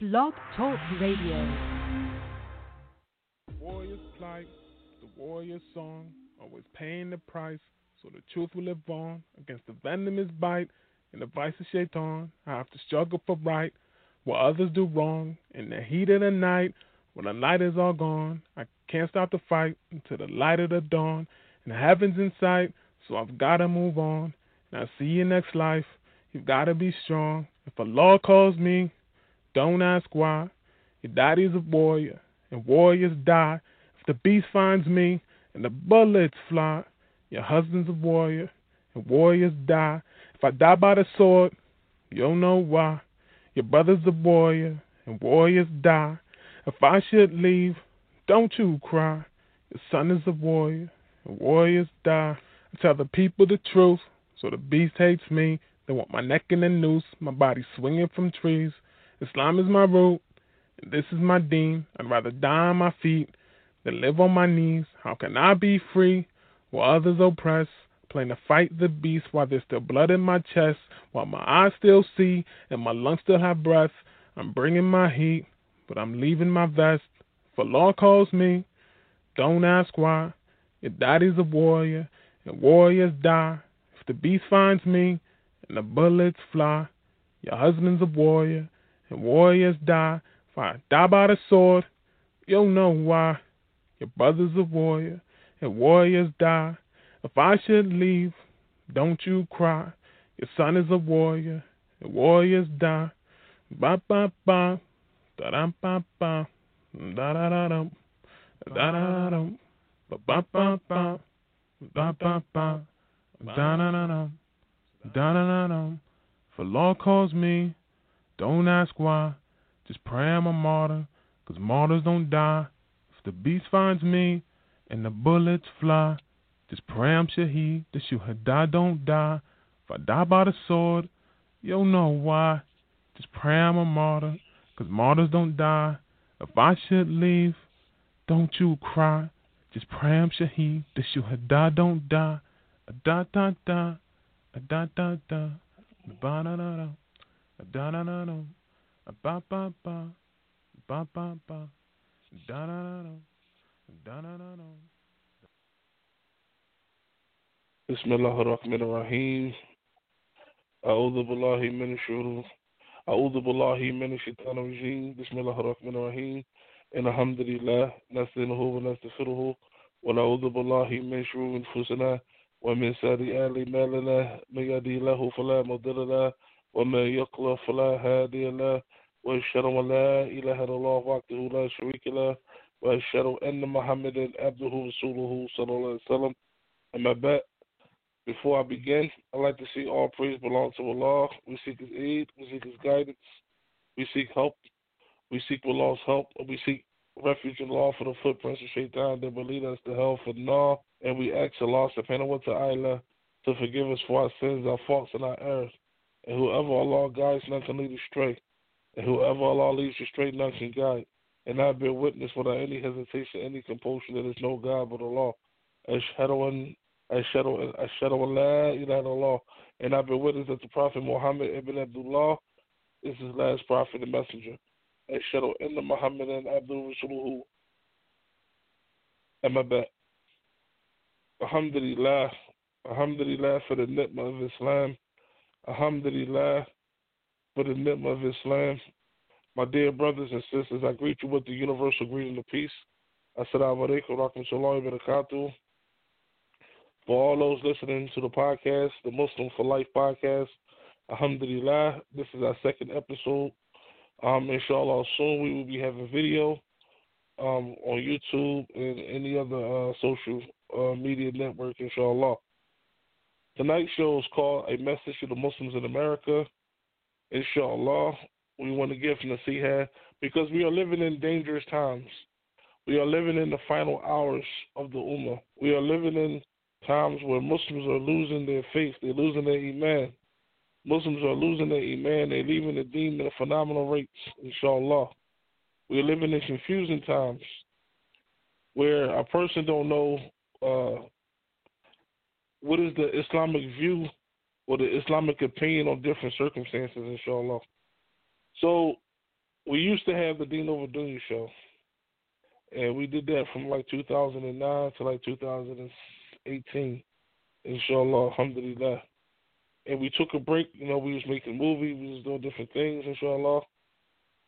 Blog Talk Radio. Warrior's plight, the warrior's song, always paying the price, so the truth will live on against the venomous bite and the vice of Shaitan. I have to struggle for right, while others do wrong. In the heat of the night, when the light is all gone, I can't stop the fight until the light of the dawn, and the heaven's in sight, so I've gotta move on. And I'll see you next life, you've gotta be strong. If Allah calls me, don't ask why. Your daddy's a warrior, and warriors die. If the beast finds me, and the bullets fly. Your husband's a warrior, and warriors die. If I die by the sword, you'll know why. Your brother's a warrior, and warriors die. If I should leave, don't you cry. Your son is a warrior, and warriors die. I tell the people the truth, so the beast hates me. They want my neck in a noose, my body swinging from trees. Islam is my root, and this is my deen. I'd rather die on my feet than live on my knees. How can I be free while others oppress? Playing to fight the beast while there's still blood in my chest, while my eyes still see and my lungs still have breath. I'm bringing my heat, but I'm leaving my vest. If Allah calls me, don't ask why. Your daddy's a warrior, and warriors die. If the beast finds me, and the bullets fly. Your husband's a warrior, and warriors die. If I die by the sword, you'll know why. Your brother's a warrior, and warriors die. If I should leave, don't you cry. Your son is a warrior, and warriors die. Ba ba ba, da da ba ba, da da da da, da da da, ba ba ba ba, ba ba ba, da da da da, da da da. If Allah calls me, don't ask why, just pray I'm a martyr, cause martyrs don't die. If the beast finds me, and the bullets fly, just pray I'm shaheed, the shuhada don't die. If I die by the sword, you'll know why, just pray I'm a martyr, cause martyrs don't die. If I should leave, don't you cry, just pray I'm shaheed, the shuhada don't die. A-da-da-da, a-da-da-da, ba-da-da-da. Da da da da, ba ba ba, ba ba ba, da da da, da da da. Bismillahir Rahmanir Rahim. A'udhu billahi minash shaitanir rajeem. Bismillahir Rahmanir Rahim. Alhamdulillah, nasta'inuhu wa nastaghfiruh, wa na'udhu billahi min shururi anfusina wa min sayyi'ati a'malina, may yahdihillahu fala mudilla lahu. ومن يقل فلا هادي له وأشهد أن لا إله إلا الله وحده لا شريك له وأشهد أن محمدا عبده ورسوله صلى الله عليه وسلم. And before I begin, I'd like to say all praise belongs to Allah. We seek His aid, we seek His guidance, we seek help, we seek Allah's help, and we seek refuge in Allah for the footprints of Shaitan that will lead us to hell for now. And we ask Allah subhanahu wa ta'ala to forgive us for our sins, our faults, and our errors. And whoever Allah guides, none can lead astray. And whoever Allah leads astray, none can guide. And I bear witness without any hesitation, any compulsion, that there is no God but Allah. Ashhadu an la ilaha illallah. And I bear witness that the Prophet Muhammad ibn Abdullah is his last prophet and messenger. Ashhadu anna Muhammadan abduhu wa rasuluhu. Amma ba'd. Alhamdulillah. Alhamdulillah for the ni'mah of Islam. Alhamdulillah for the ni'mah of Islam. My dear brothers and sisters, I greet you with the universal greeting of peace. Assalamu alaikum wa rahmatullahi wa barakatuh. For all those listening to the podcast, the Muslim 4 Life podcast, alhamdulillah, this is our second episode. Inshallah, soon we will be having video on YouTube and any other social media network, inshallah. Tonight's show is called A Message to the Muslims in America. Inshallah, we want to give nasiha because we are living in dangerous times. We are living in the final hours of the Ummah. We are living in times where Muslims are losing their faith. They're losing their Iman. Muslims are losing their Iman. They're leaving the deen at phenomenal rates, inshallah. We are living in confusing times where a person don't know what is the Islamic view or the Islamic opinion on different circumstances, inshallah. So we used to have the Dean Overdoing show, and we did that from like 2009 to like 2018, inshallah, alhamdulillah. And we took a break, you know, we was making movies, we was doing different things, inshallah.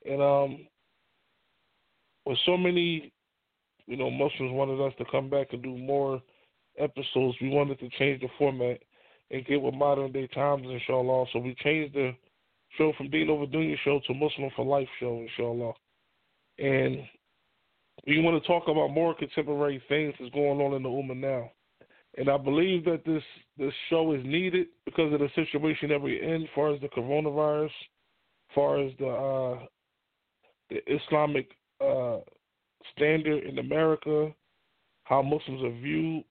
And with so many, you know, Muslims wanted us to come back and do more episodes, we wanted to change the format and get with modern day times, inshallah. So we changed the show from Dean Over Dunya show to Muslim for Life show, inshallah. And we want to talk about more contemporary things that's going on in the Ummah now. And I believe that this show is needed because of the situation that we're in, as far as the coronavirus, as far as the Islamic standard in America, how Muslims are viewed,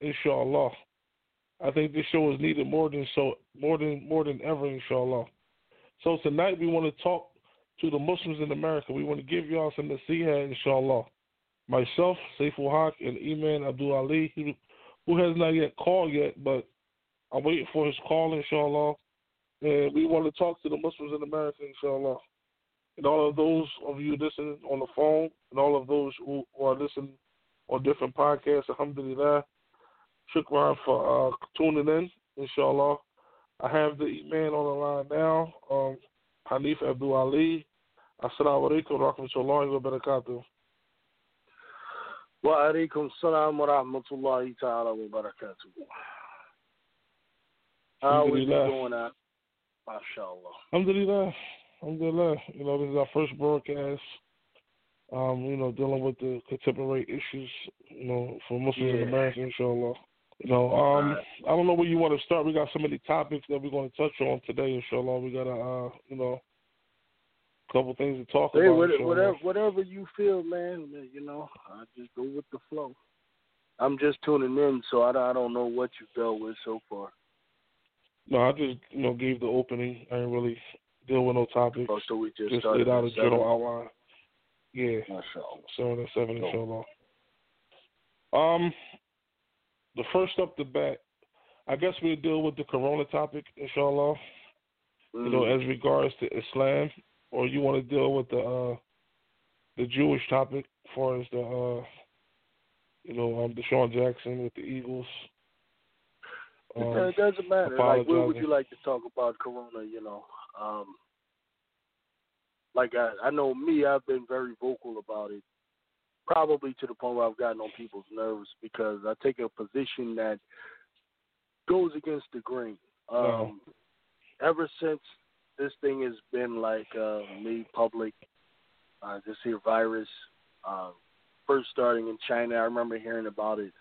inshallah. I think this show is needed more than ever, inshallah. So tonight we want to talk to the Muslims in America. We want to give y'all some nasiha, inshallah. Myself, Saiful-Haqq, and Imam Abdul Ali, who has not yet called yet, but I'm waiting for his call, inshallah. And we want to talk to the Muslims in America, inshallah. And all of those of you listening on the phone, and all of those who are listening on different podcasts, alhamdulillah, shukran for tuning in, inshallah. I have the Iman on the line now, Hanif Abdul Ali. Assalamu alaikum wa rahmatullahi wa barakatuh. Wa alaikum salam wa rahmatullahi ta'ala wa barakatuh. How are you doing out? MashaAllah. Alhamdulillah. You know, this is our first broadcast, you know, dealing with the contemporary issues, you know, for Muslims in America, inshallah. You know, I don't know where you want to start. We got so many topics that we're going to touch on today, inshallah. We got a, you know, couple things to talk about. Whatever you feel, man, you know, I just go with the flow. I'm just tuning in, so I don't know what you dealt with so far. No, I just, you know, gave the opening. I didn't really deal with no topics. Oh, so we just started out a general outline. Yeah. So that's 7 and so long. The first up the bat, I guess we'll deal with the corona topic, inshallah. You know, as regards to Islam, or you want to deal with the Jewish topic, as far as the you know, DeSean Jackson with the Eagles. It doesn't matter. Like, what would you like to talk about corona? You know, like I know me, I've been very vocal about it, probably to the point where I've gotten on people's nerves because I take a position that goes against the grain. Ever since this thing has been like made public, this here virus, first starting in China, I remember hearing about it.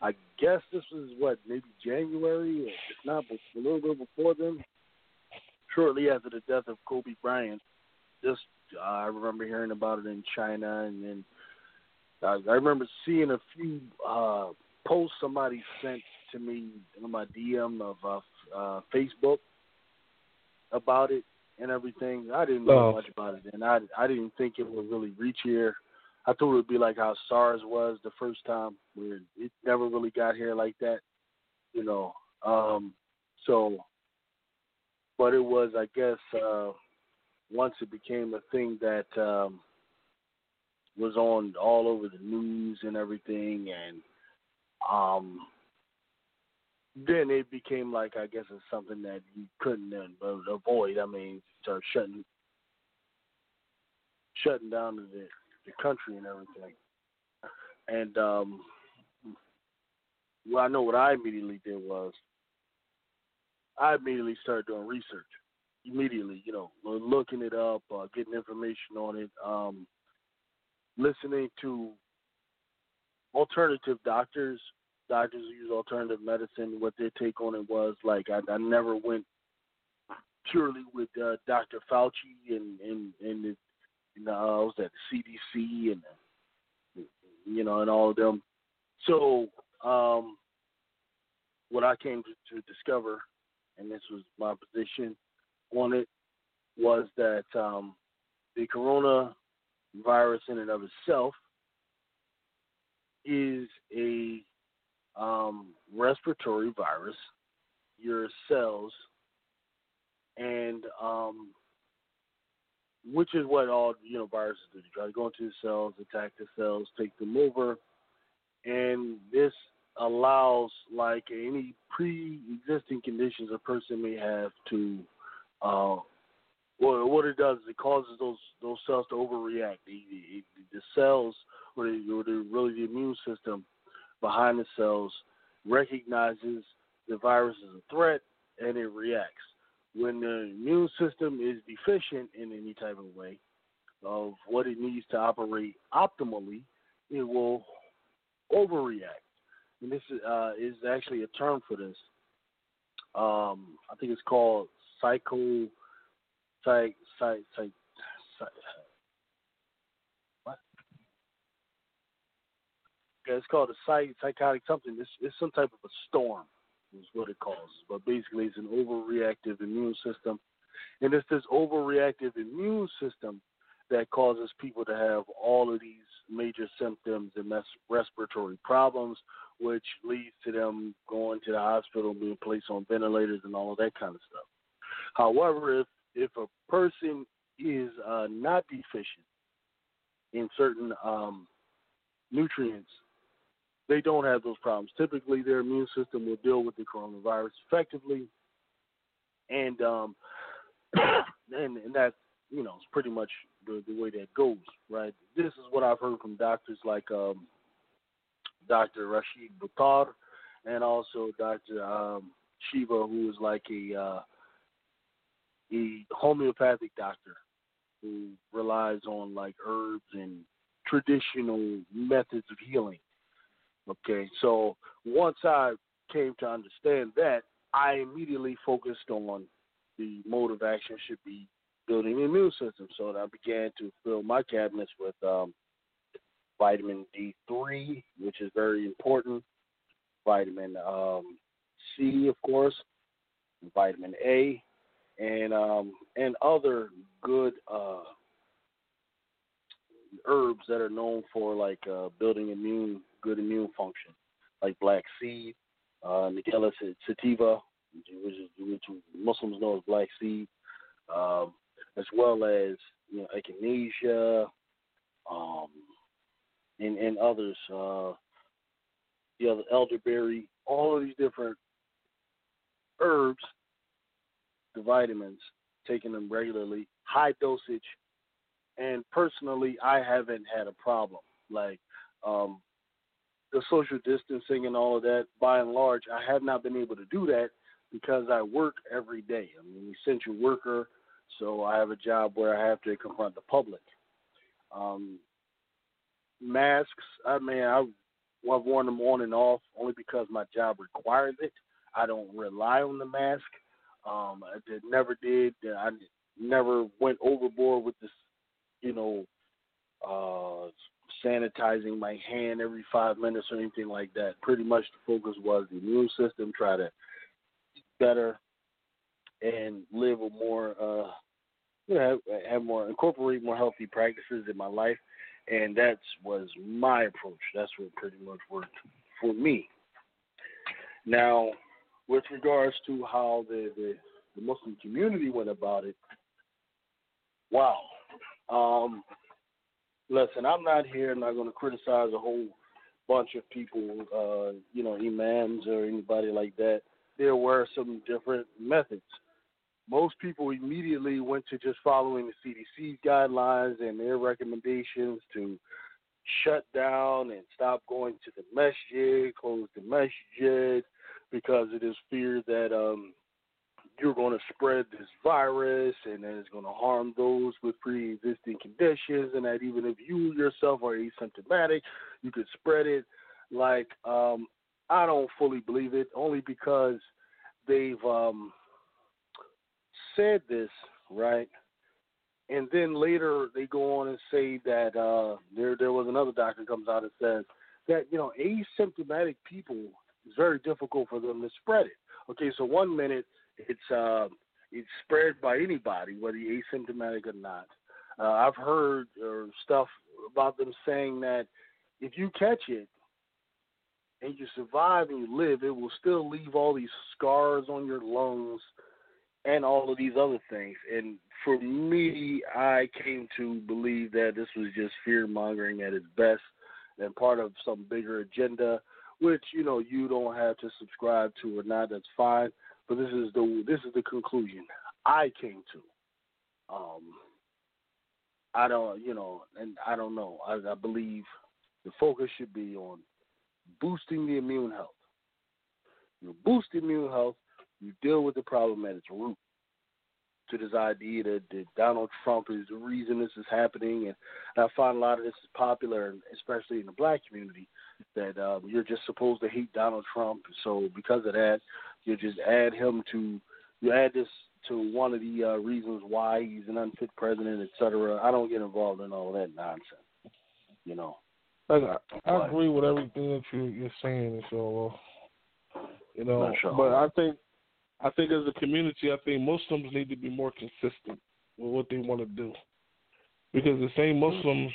I guess this was, maybe January, or if not, but a little bit before then, shortly after the death of Kobe Bryant. Just I remember hearing about it in China, and then I remember seeing a few posts somebody sent to me in my DM of Facebook about it and everything. I didn't know much about it, and I didn't think it would really reach here. I thought it would be like how SARS was the first time, where it never really got here like that, you know. But it was, I guess, once it became a thing that was on all over the news and everything, and then it became like, I guess, it's something that you couldn't avoid. I mean, start shutting down the country and everything. And well, I know what I immediately did was I immediately started doing research. Immediately, you know, looking it up, getting information on it, listening to alternative doctors who use alternative medicine, what their take on it was. Like, I never went purely with Dr. Fauci and I was at the CDC and, you know, and all of them. So what I came to discover, and this was my position on it, was that the coronavirus in and of itself is a respiratory virus. Your cells and which is what all, you know, viruses do. They try to go into the cells, attack the cells, take them over, and this allows, like any pre-existing conditions a person may have to, well, what it does is it causes those cells to overreact. The cells, or really the immune system behind the cells, recognizes the virus as a threat and it reacts. When the immune system is deficient in any type of way of what it needs to operate optimally, it will overreact. And this is actually a term for this. I think it's called it's called a psychotic something. It's some type of a storm is what it calls. But basically, it's an overreactive immune system. And it's this overreactive immune system that causes people to have all of these major symptoms and respiratory problems, which leads to them going to the hospital, being placed on ventilators and all of that kind of stuff. However, if a person is not deficient in certain nutrients, they don't have those problems. Typically, their immune system will deal with the coronavirus effectively, and that, you know, is pretty much the way that goes, right? This is what I've heard from doctors like Dr. Rashid Buttar and also Dr. Shiva, who is like a homeopathic doctor who relies on like herbs and traditional methods of healing. Okay, so once I came to understand that, I immediately focused on the mode of action should be building the immune system. So I began to fill my cabinets with vitamin D3, which is very important, vitamin C, of course, vitamin A, and other good herbs that are known for like building good immune function, like black seed, Nigella sativa, which Muslims know as black seed, as well as, you know, echinacea, and others, the other elderberry, all of these different herbs, the vitamins, taking them regularly, high dosage. And personally, I haven't had a problem. Like the social distancing and all of that, by and large, I have not been able to do that because I work every day. I'm an essential worker, so I have a job where I have to confront the public. Masks, I've worn them on and off only because my job requires it. I don't rely on the mask. I never went overboard with this, you know, sanitizing my hand every 5 minutes or anything like that. Pretty much the focus was the immune system, try to eat better and live a more, incorporate more healthy practices in my life. And that was my approach. That's what pretty much worked for me. Now, with regards to how the Muslim community went about it, wow. Listen, I'm not here. I'm not going to criticize a whole bunch of people, imams or anybody like that. There were some different methods. Most people immediately went to just following the CDC guidelines and their recommendations to shut down and stop going to the masjid, close the masjid, because it is feared that you're going to spread this virus and that it's going to harm those with pre-existing conditions, and that even if you yourself are asymptomatic, you could spread it. Like, I don't fully believe it, only because they've said this, right? And then later they go on and say that there was another doctor comes out and says that, you know, asymptomatic people, it's very difficult for them to spread it. Okay, so one minute it's spread by anybody, whether you're asymptomatic or not. I've heard stuff about them saying that if you catch it and you survive and you live, it will still leave all these scars on your lungs and all of these other things. And for me, I came to believe that this was just fear-mongering at its best and part of some bigger agenda, which, you know, you don't have to subscribe to or not. That's fine. But this is the conclusion I came to. I don't know. I believe the focus should be on boosting the immune health. You boost the immune health, you deal with the problem at its root. To this idea that Donald Trump is the reason this is happening, and I find a lot of this is popular, especially in the black community, that you're just supposed to hate Donald Trump. So because of that, you add this to one of the reasons why he's an unfit president, et cetera. I don't get involved in all that nonsense, you know. I agree with everything that you're saying, inshallah. You know, but I think as a community, I think Muslims need to be more consistent with what they want to do, because the same Muslims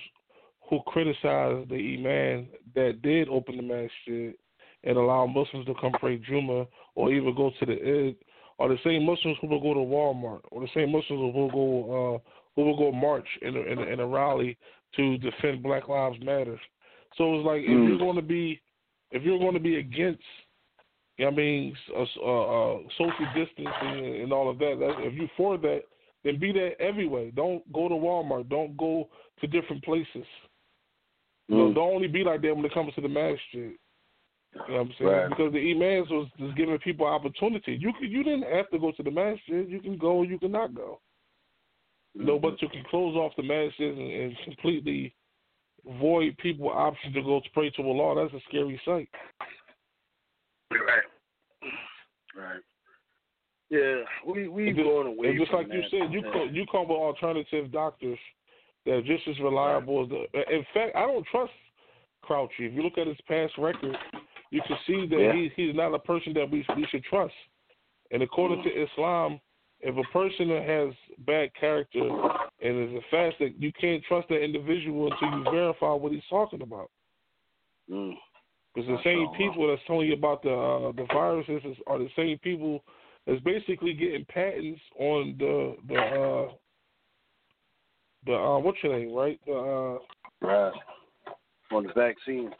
who criticized the Imam that did open the masjid and allow Muslims to come pray Juma or even go to the Eid are the same Muslims who will go to Walmart or the same Muslims who will go march in a rally to defend Black Lives Matter. So it's like if you're going to be against, I mean, social distancing and all of that, if you're for that, then be there everywhere. Don't go to Walmart. Don't go to different places. You know, don't only be like that when it comes to the masjid. You know what I'm saying? Right. Because the imams was just giving people opportunity. You didn't have to go to the masjid. You can go or you cannot go. Mm-hmm. You know, but you can close off the masjid and completely void people option to go to pray to Allah. That's a scary sight. Right. Yeah, we've gone away. Just from like that. You said, you come with alternative doctors that are just as reliable as the. In fact, I don't trust Fauci. If you look at his past record, you can see that he's not a person that we should trust. And according to Islam, if a person has bad character and is a fastic, you can't trust that individual until you verify what he's talking about. Mm. Because the same people that's telling you about the viruses are the same people that's basically getting patents on the what's your name, right? Right. On the vaccine.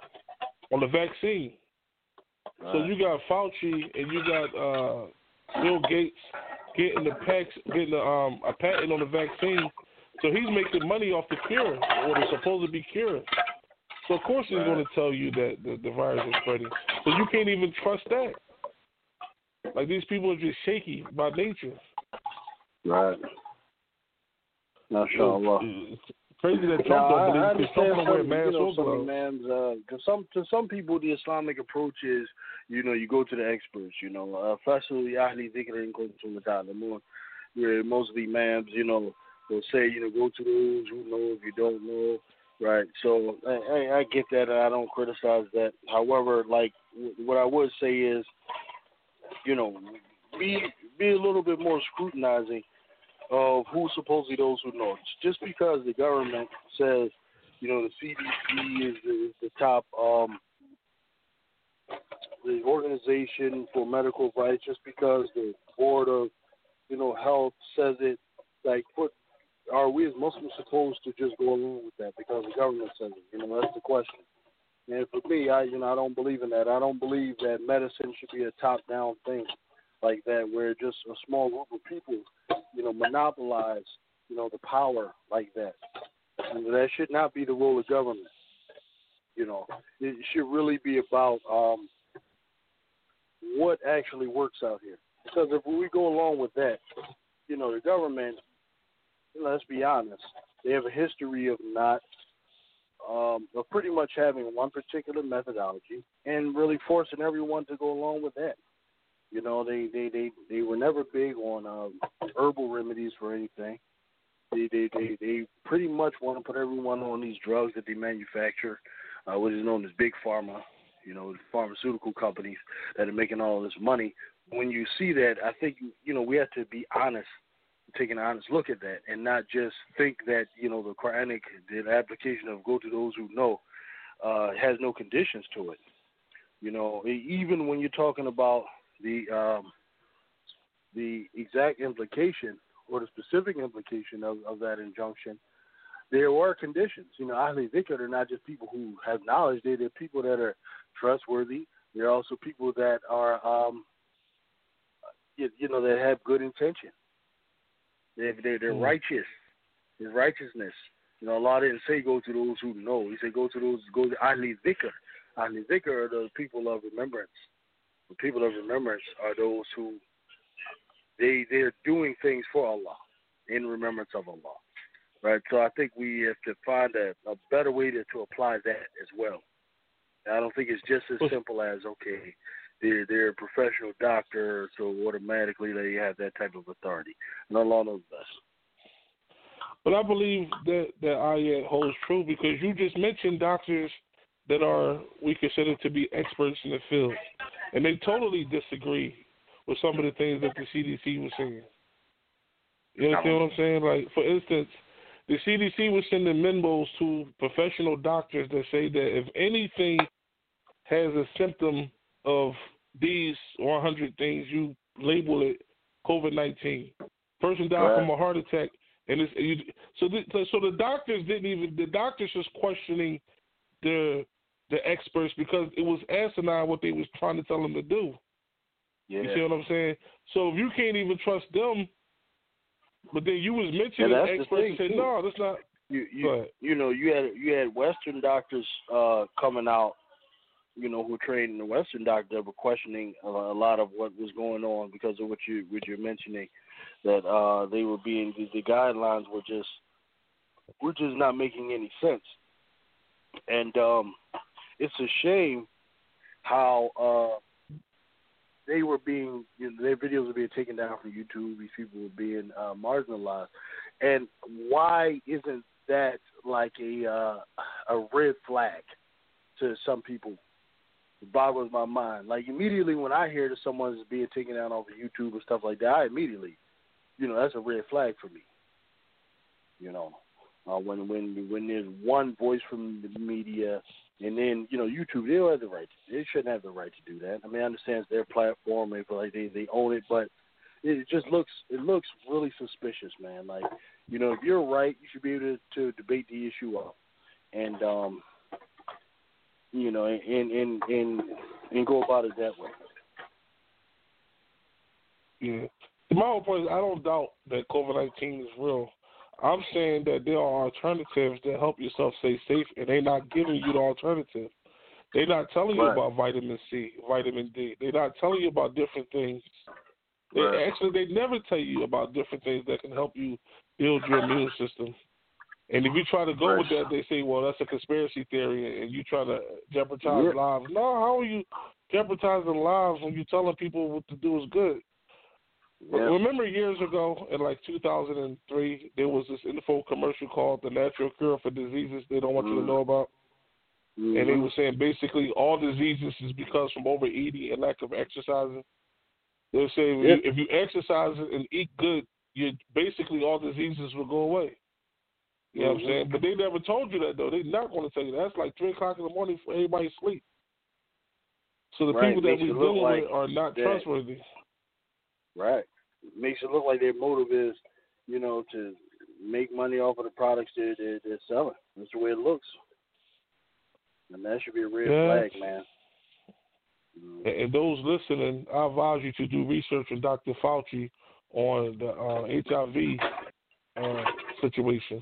Right. So you got Fauci and you got Bill Gates getting a patent on the vaccine. So he's making money off the cure or the supposed to be cured. So, of course, he's going to tell you that the virus is spreading. So you can't even trust that. Like, these people are just shaky by nature. Right. Mashallah. Crazy that Trump don't believe Trump don't wear masks or gloves. To some people, the Islamic approach is, you know, you go to the experts, you know. Most of the imams, you know, they'll say, you know, go to those who know if you don't know. Right, so I get that, and I don't criticize that. However, like, what I would say is, you know, be a little bit more scrutinizing of who supposedly those who know. Just because the government says, you know, the CDC is the top the organization for medical advice, just because the board of, you know, health says it, like, what? Are we as Muslims supposed to just go along with that because the government says it? You know, that's the question. And for me, I don't believe in that. I don't believe that medicine should be a top-down thing like that, where just a small group of people, you know, monopolize, you know, the power like that. And that should not be the role of government. You know, it should really be about what actually works out here. Because if we go along with that, you know, the government, let's be honest, they have a history of not, of pretty much having one particular methodology and really forcing everyone to go along with that. You know, they were never big on herbal remedies for anything. They pretty much want to put everyone on these drugs that they manufacture, which is known as big pharma, you know, pharmaceutical companies that are making all this money. When you see that, I think, you know, we have to be honest. Take an honest look at that and not just think that, you know, the Quranic, the application of go to those who know, has no conditions to it. You know, even when you're talking about the the exact implication or the specific implication of that injunction, there were conditions. You know, Ahli Dhikr are not just people who have knowledge. They're people that are trustworthy. They're also people that are, that have good intention. They're righteous. There's righteousness. You know, Allah didn't say go to those who know. He said go to Ahli Dhikr. Ahli Dhikr are the people of remembrance. The people of remembrance are those who they're doing things for Allah in remembrance of Allah. Right, so I think we have to find a better way to apply that as well. I don't think it's just as simple as, okay, they're a professional doctor, so automatically they have that type of authority. Not all of us. But I believe that ayat holds true because you just mentioned doctors that we consider to be experts in the field, and they totally disagree with some of the things that the CDC was saying. You understand what I'm saying? Like, for instance, the CDC was sending memos to professional doctors that say that if anything has a symptom of these 100 things, you label it COVID-19. Person died from a heart attack, and so the doctors was questioning the experts because it was asinine what they was trying to tell them to do. Yeah. You see what I'm saying? So if you can't even trust them. But then you was mentioning experts said, no, that's not. You had Western doctors coming out, who trained in the Western doctor, but questioning a lot of what was going on because of what you're mentioning, that they were being the guidelines were just not making any sense, and it's a shame how. They were being, their videos were being taken down from YouTube. These people were being marginalized, and why isn't that like a red flag to some people? It boggles my mind. Like immediately when I hear that someone's being taken down off of YouTube and stuff like that, I immediately, that's a red flag for me. When there's one voice from the media. And then, YouTube, they don't have the right to, they shouldn't have the right to do that. I mean, I understand it's their platform. They feel like they own it, but it just looks really suspicious, man. Like, if you're right, you should be able to debate the issue up. And, and go about it that way. Yeah. My whole point is I don't doubt that COVID-19 is real. I'm saying that there are alternatives to help yourself stay safe, and they're not giving you the alternative. They're not telling you about vitamin C, vitamin D. They're not telling you about different things. They never tell you about different things that can help you build your immune system. And if you try to go with that, they say, well, that's a conspiracy theory, and you try to jeopardize lives. No, how are you jeopardizing lives when you're telling people what to do is good? Yeah. Remember years ago, in like 2003, there was this info commercial called The Natural Cure for Diseases They Don't Want You to Know About. Mm-hmm. And they were saying basically all diseases is because from overeating and lack of exercising. They were saying if you exercise and eat good, basically all diseases will go away. You know what I'm saying? But they never told you that, though. They're not going to tell you that. That's like 3 o'clock in the morning for everybody sleep. So the people that we're dealing with are not trustworthy. Right. Makes it look like their motive is, to make money off of the products they're selling. That's the way it looks. And that should be a red flag, man. And those listening, I advise you to do research on Dr. Fauci on the HIV situation.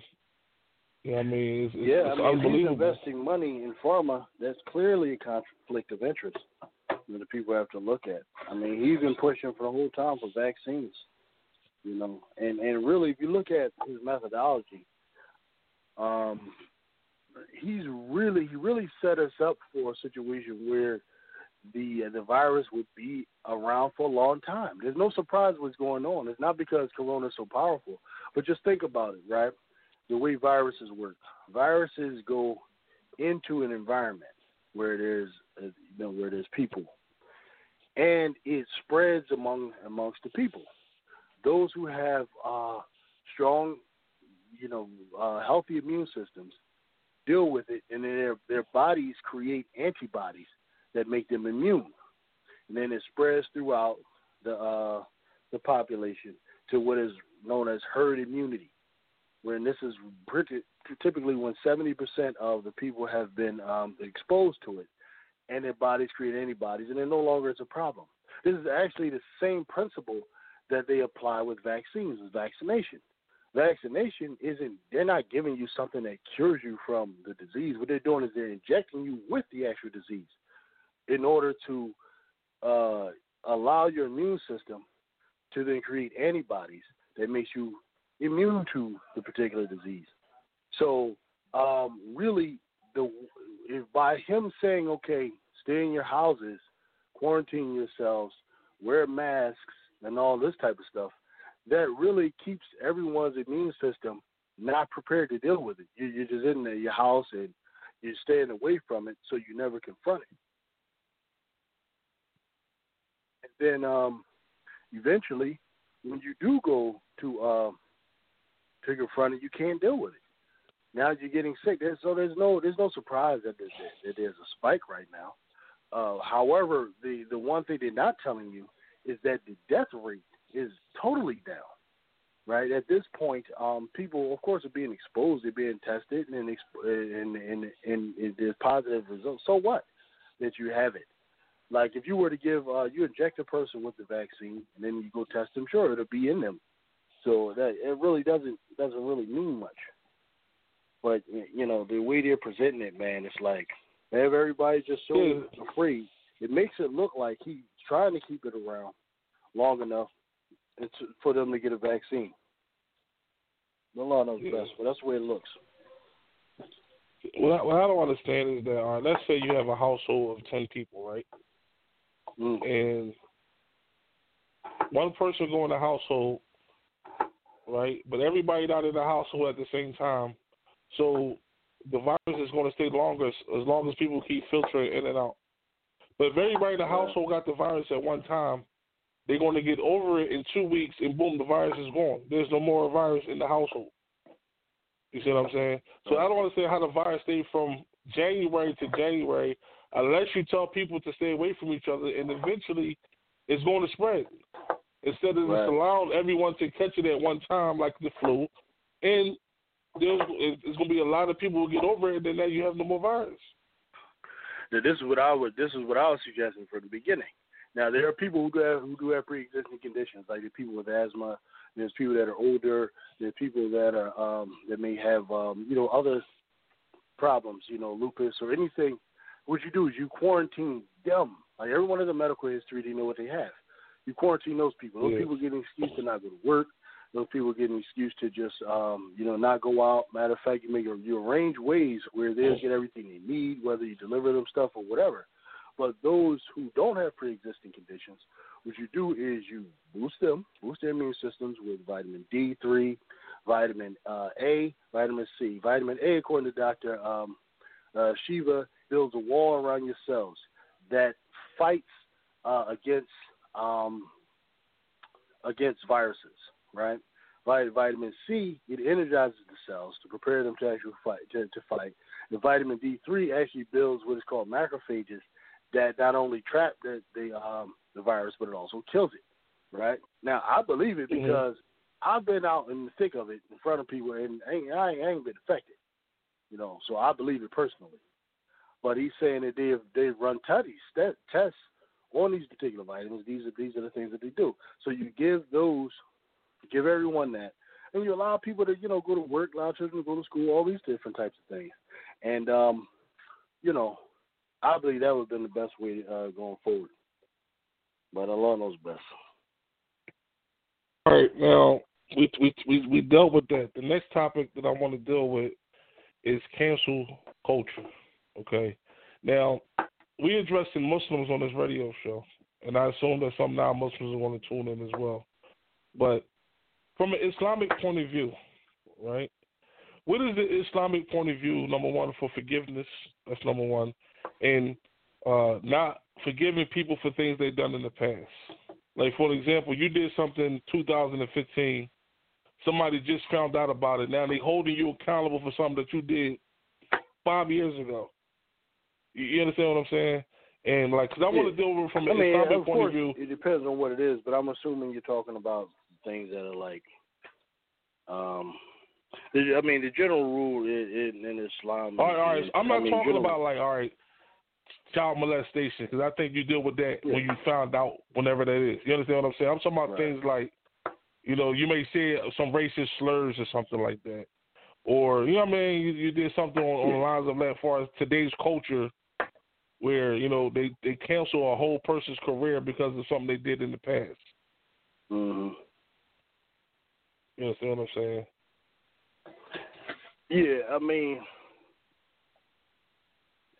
You know what I mean? It's unbelievable. He's investing money in pharma, that's clearly a conflict of interest. That people have to look at. I mean, he's been pushing for the whole time for vaccines, and really, if you look at his methodology, he really set us up for a situation where the virus would be around for a long time. There's no surprise what's going on. It's not because Corona is so powerful, but just think about it, right? The way viruses work. Viruses go into an environment where there's people. And it spreads amongst the people. Those who have strong, healthy immune systems deal with it, and then their bodies create antibodies that make them immune. And then it spreads throughout the population to what is known as herd immunity, where this is typically when 70% of the people have been exposed to it, and their bodies create antibodies, and it no longer is a problem. This is actually the same principle that they apply with vaccines, with vaccination. Vaccination they're not giving you something that cures you from the disease. What they're doing is they're injecting you with the actual disease in order to allow your immune system to then create antibodies that makes you immune to the particular disease. So really, by him saying, okay, stay in your houses, quarantine yourselves, wear masks, and all this type of stuff, that really keeps everyone's immune system not prepared to deal with it. You're just in your house and you're staying away from it, so you never confront it. And then eventually, when you do go to confront it, you can't deal with it. Now you're getting sick, so there's no surprise that there's a spike right now. However, the one thing they're not telling you is that the death rate is totally down, right? At this point, people, of course, are being exposed, they're being tested, and there's positive results. So what? That you have it. Like if you were to you inject a person with the vaccine, and then you go test them, sure, it'll be in them. So that it really doesn't really mean much. But, you know, the way they're presenting it, man, it's like everybody's just so afraid. It makes it look like he's trying to keep it around long enough for them to get a vaccine. The law knows best, but that's the way it looks. What I don't understand is that, let's say you have a household of 10 people, right? And one person go in the household, right? But everybody not in the household at the same time. So the virus is going to stay longer as long as people keep filtering in and out. But if everybody in the household got the virus at one time, they're going to get over it in 2 weeks, and boom, the virus is gone. There's no more virus in the household. You see what I'm saying? So I don't understand how the virus stayed from January to January unless you tell people to stay away from each other, and eventually it's going to spread. Instead of just allowing everyone to catch it at one time like the flu, and there's going to be a lot of people who get over it, and then now you have no more virus. Now, this is what I was suggesting from the beginning. Now, there are people who do have pre-existing conditions, like the people with asthma. There's people that are older. There's people that are that may have other problems, lupus or anything. What you do is you quarantine them. Like everyone in the medical history, they know what they have. You quarantine those people. Those people get an excuse to not go to work. Those people get an excuse to just, not go out. Matter of fact, you arrange ways where they'll get everything they need, whether you deliver them stuff or whatever. But those who don't have pre-existing conditions, what you do is you boost their immune systems with vitamin D3, vitamin A, vitamin C. Vitamin A, according to Dr. Shiva, builds a wall around your cells that fights against viruses. Right, vitamin C, it energizes the cells to prepare them to actually fight. The vitamin D3 actually builds what is called macrophages that not only trap the virus, but it also kills it. Right now, I believe it because I've been out in the thick of it in front of people, and I ain't been affected. So I believe it personally. But he's saying that they run tests on these particular vitamins. These are the things that they do. So you give those. Give everyone that, and you allow people to, go to work, allow children to go to school, all these different types of things. And, I believe that would have been the best way going forward. But Allah knows best. All right, now, we dealt with that. The next topic that I want to deal with is cancel culture, okay? Now, we're addressing Muslims on this radio show, and I assume that some non-Muslims are going to tune in as well. But from an Islamic point of view, right, what is the Islamic point of view, number one, for forgiveness? That's number one. And not forgiving people for things they've done in the past. Like, for example, you did something in 2015. Somebody just found out about it. Now they're holding you accountable for something that you did 5 years ago. You understand what I'm saying? And like, because I want to deal with from an Islamic point of view. It depends on what it is, but I'm assuming you're talking about things that are like, I mean, the general rule in Islam. All right. I'm not talking about like, all right, child molestation, because I think you deal with that when you found out, whenever that is. You understand what I'm saying? I'm talking about things like, you know, you may say some racist slurs or something like that. Or, you know what I mean, you did something on the lines of that, as far as today's culture, where, you know, they cancel a whole person's career because of something they did in the past. Mm-hmm. You understand what I'm saying? Yeah, I mean,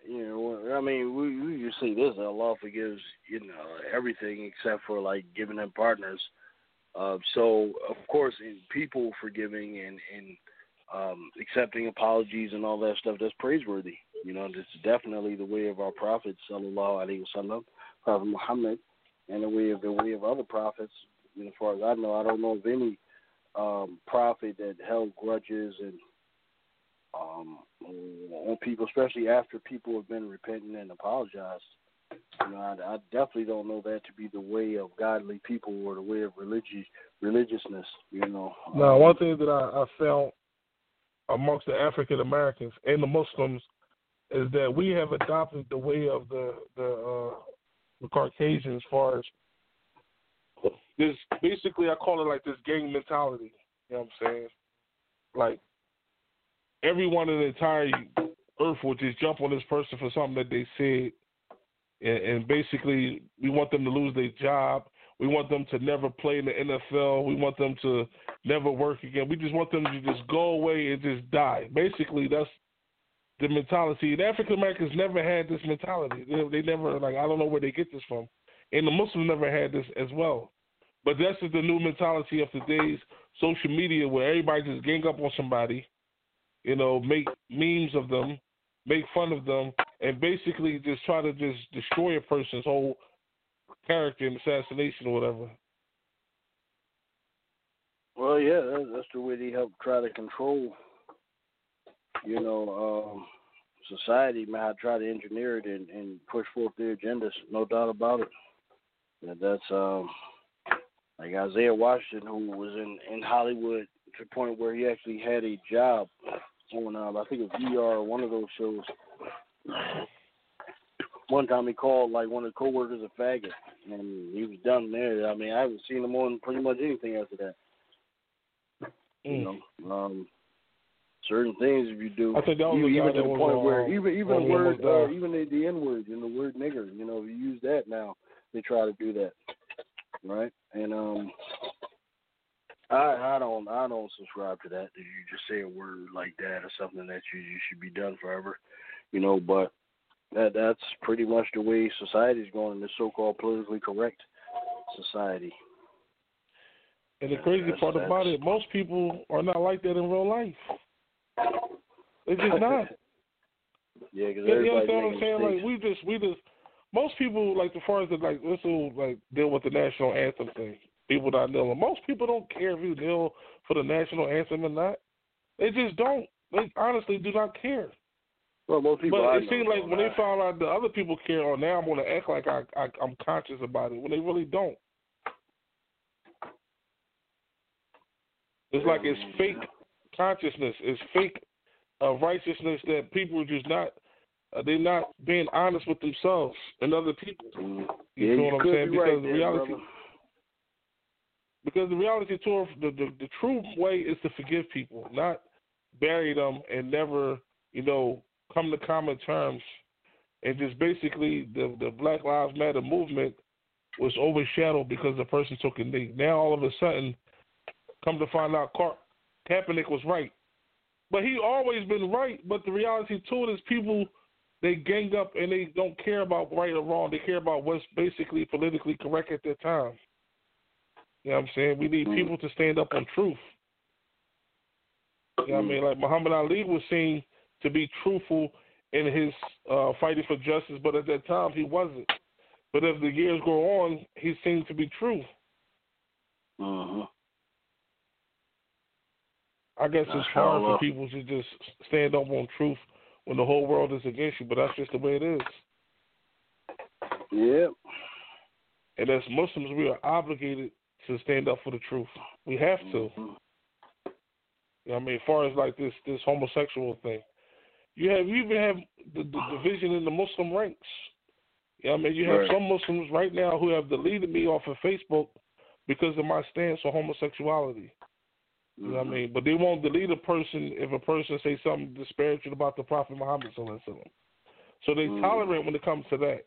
you know, I mean, we just see this, Allah forgives, you know, everything except for, like, giving them partners. So, of course, in people forgiving and accepting apologies and all that stuff, that's praiseworthy. You know, it's definitely the way of our Prophet, sallallahu alaihi wasallam, Prophet Muhammad, and the way of other prophets. You know, as far as I know, I don't know of any prophet that held grudges and on people, especially after people have been repentant and apologized. You know, I definitely don't know that to be the way of godly people or the way of religiousness. You know. Now, one thing that I found amongst the African Americans and the Muslims is that we have adopted the way of the Caucasians, as far as this, basically I call it like this gang mentality. You know what I'm saying? Like, everyone in the entire earth will just jump on this person for something that they said, and basically we want them to lose their job. We want them to never play in the NFL. We want them to never work again. We just want them to just go away and just die. Basically, that's the mentality. The African Americans never had this mentality. They never, like, I don't know where they get this from. And the Muslims never had this as well. But that's just the new mentality of today's social media, where everybody just gang up on somebody, you know, make memes of them, make fun of them, and basically just try to just destroy a person's whole character and assassination or whatever. Well, yeah, that's the way they help try to control, you know, society, man, how to try to engineer it and push forth their agendas, no doubt about it. And that's like Isaiah Washington, who was in Hollywood to the point where he actually had a job on, I think it was VR, one of those shows. One time he called, like, one of the coworkers a faggot, and he was done there. I mean, I haven't seen him on pretty much anything after that. You know, certain things if you do, I think that was even to the point where even the word, even the N-word and the word nigger, you know, if you use that now, they try to do that, right? And I don't subscribe to that. If you just say a word like that or something, that you should be done forever, you know, but. That's pretty much the way society's going in this so-called politically correct society. And the crazy part about it, most people are not like that in real life. It's just not. Yeah, because everybody's making mistakes. Like, we just most people, like, as far as the, like, this will, like, deal with the national anthem thing. People not kneeling. Most people don't care if you kneel for the national anthem or not. They just don't. They honestly do not care. Well, most people, but it seems like when they found out the other people care, or now I'm going to act like I'm conscious about it when they really don't. It's like it's fake consciousness. It's fake righteousness that people are just not, they're not being honest with themselves and other people. You know what I'm saying? Because the reality tour, the true way is to forgive people, not bury them and never, you know, come to common terms. And just basically the Black Lives Matter movement was overshadowed because the person took a knee. Now all of a sudden, come to find out, Kaepernick was right. But he always been right, but the reality to it is people, they gang up and they don't care about right or wrong. They care about what's basically politically correct at that time. You know what I'm saying? We need people to stand up on truth. You know what I mean? Like Muhammad Ali was seen to be truthful in his fighting for justice, but at that time he wasn't. But as the years go on, he seemed to be true. I guess it's hard for people to just stand up on truth when the whole world is against you, but that's just the way it is. Yep. And as Muslims, we are obligated to stand up for the truth. We have to. You know what I mean, as far as like this homosexual thing, you even have the division in the Muslim ranks. You know what I mean, you have some Muslims right now who have deleted me off of Facebook because of my stance on homosexuality. You know what I mean? But they won't delete a person if a person say something disparaging about the Prophet Muhammad sallallahu alaihi wasallam. So they tolerate when it comes to that.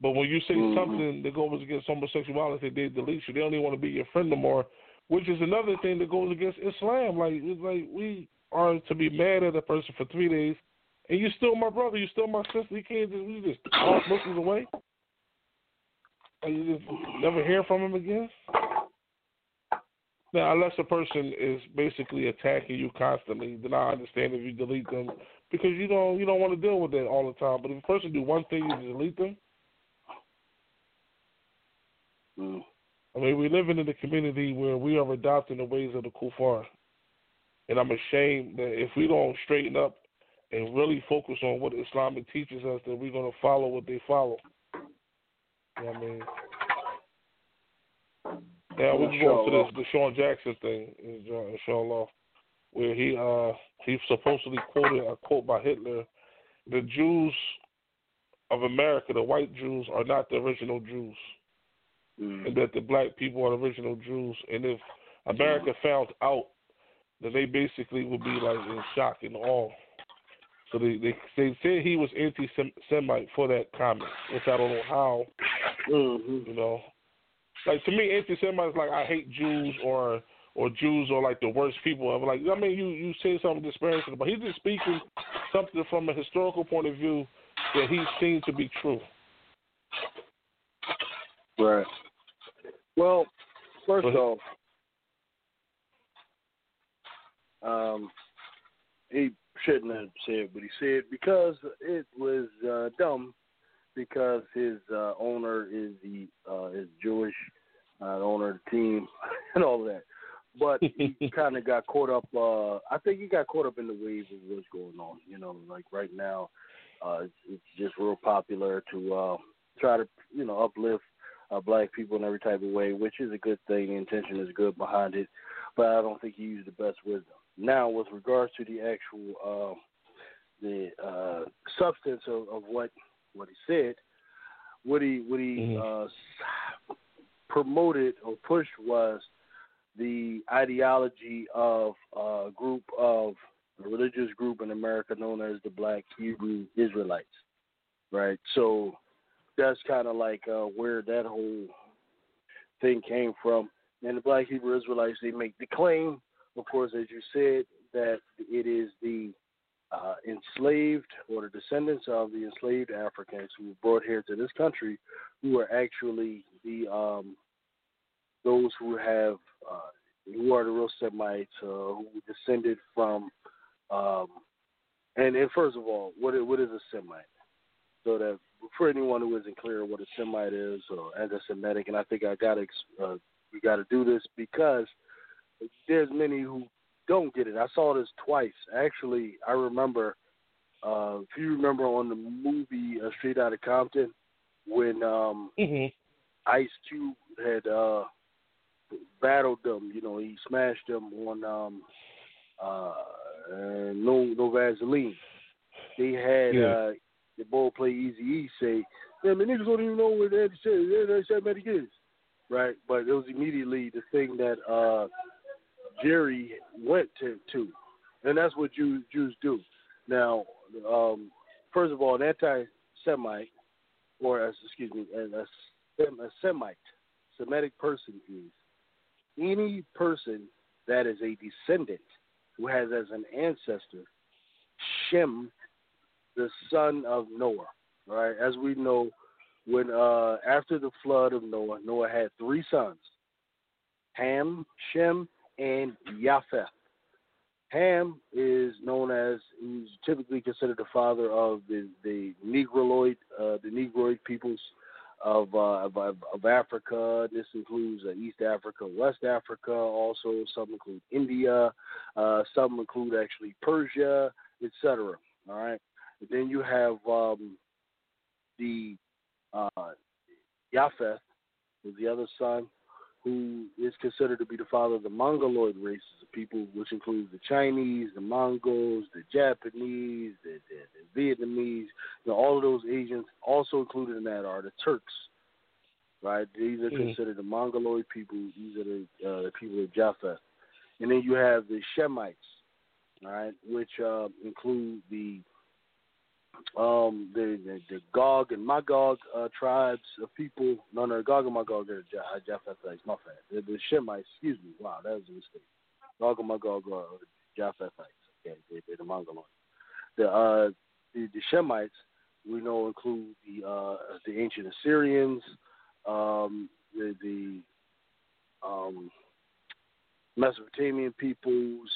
But when you say something that goes against homosexuality, they delete you. They don't even want to be your friend no more, which is another thing that goes against Islam. Like we are to be mad at a person for 3 days, and you're still my brother, you're still my sister. You can't just, we just toss Muslims away, and you just never hear from him again. Now, unless a person is basically attacking you constantly, then I understand if you delete them because you don't want to deal with that all the time. But if a person do one thing, you delete them. I mean, we live in a community where we are adopting the ways of the kuffar, and I'm ashamed that if we don't straighten up and really focus on what Islam teaches us, that we're going to follow what they follow. You know what I mean? Now we can go to this DeSean Jackson thing, inshallah, where he supposedly quoted a quote by Hitler: "The Jews of America, the white Jews, are not the original Jews." And that the black people are the original Jews, and if America found out, then they basically would be like in shock and awe. So they said he was anti-Semite for that comment, which I don't know how. You know, like to me, anti-Semite is like I hate Jews or Jews are like the worst people ever. Like I mean, you say something disparaging, but he's just speaking something from a historical point of view that he seemed to be true. Right. Well, first off, he shouldn't have said what he said because it was dumb. Because his owner is is Jewish, the owner of the team, and all that. But he kind of got caught up. I think he got caught up in the wave of what's going on. You know, like right now, it's just real popular to try to uplift black people in every type of way, which is a good thing. The intention is good behind it, but I don't think he used the best wisdom. Now, with regards to the actual the substance of what he said, what he promoted or pushed was the ideology of a religious group in America known as the Black Hebrew Israelites, right? So that's kind of like where that whole thing came from. And the Black Hebrew Israelites, they make the claim, of course, as you said, that it is the enslaved or the descendants of the enslaved Africans who were brought here to this country who are actually the those who have who are the real Semites who descended from and first of all, what is a Semite? So that for anyone who isn't clear what a Semite is or anti-Semitic, and I think we got to do this because there's many who don't get it. I saw this twice. Actually, I remember, if you remember on the movie Straight Outta Compton, when Ice Cube had battled them, he smashed them on No Vaseline. They had... Yeah. The bold play Eazy-E say, man, the niggas don't even know where that anti-Semitic is, right? But it was immediately the thing that Jerry went to. And that's what Jews do. Now, first of all, an anti-Semite, a Semitic person is any person that is a descendant who has as an ancestor Shem, the son of Noah, right? As we know, when after the flood of Noah, Noah had 3 sons, Ham, Shem, and Japheth. Ham is known as, he's typically considered the father of the Negroid peoples of Africa. This includes East Africa, West Africa. Also, some include India, some include actually Persia, etc. All right. Then you have the Japheth was the other son, who is considered to be the father of the Mongoloid races of people, which includes the Chinese, the Mongols, the Japanese, the Vietnamese, you know, all of those Asians. Also included in that are the Turks, right? These are considered the Mongoloid people. These are the people of Japheth. And then you have the Shemites, all right, which include the Gog and Magog tribes of people. No, Gog and Magog are Japhethites. My bad. The Shemites. Excuse me. Wow, that was a mistake. Gog and Magog are Japhethites. Okay, they're the Mongoloids. The Shemites we know include the ancient Assyrians, the Mesopotamian peoples,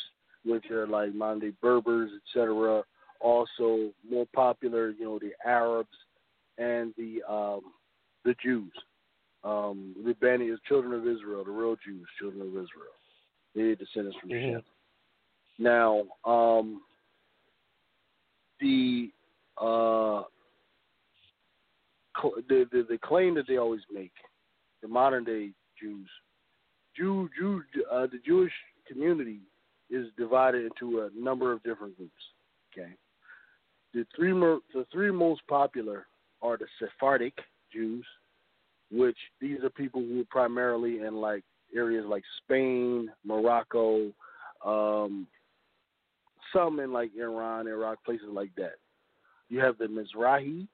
which are like modern day Berbers, etc. Also, more popular, you know, the Arabs and the Jews, the Bani, children of Israel, the real Jews, children of Israel. They're descendants from Shem. Now, the claim that they always make, the modern day Jews, the Jewish community is divided into a number of different groups. Okay. The three most popular are the Sephardic Jews, which these are people who are primarily in like areas like Spain, Morocco, some in like Iran, Iraq, places like that. You have the Mizrahi,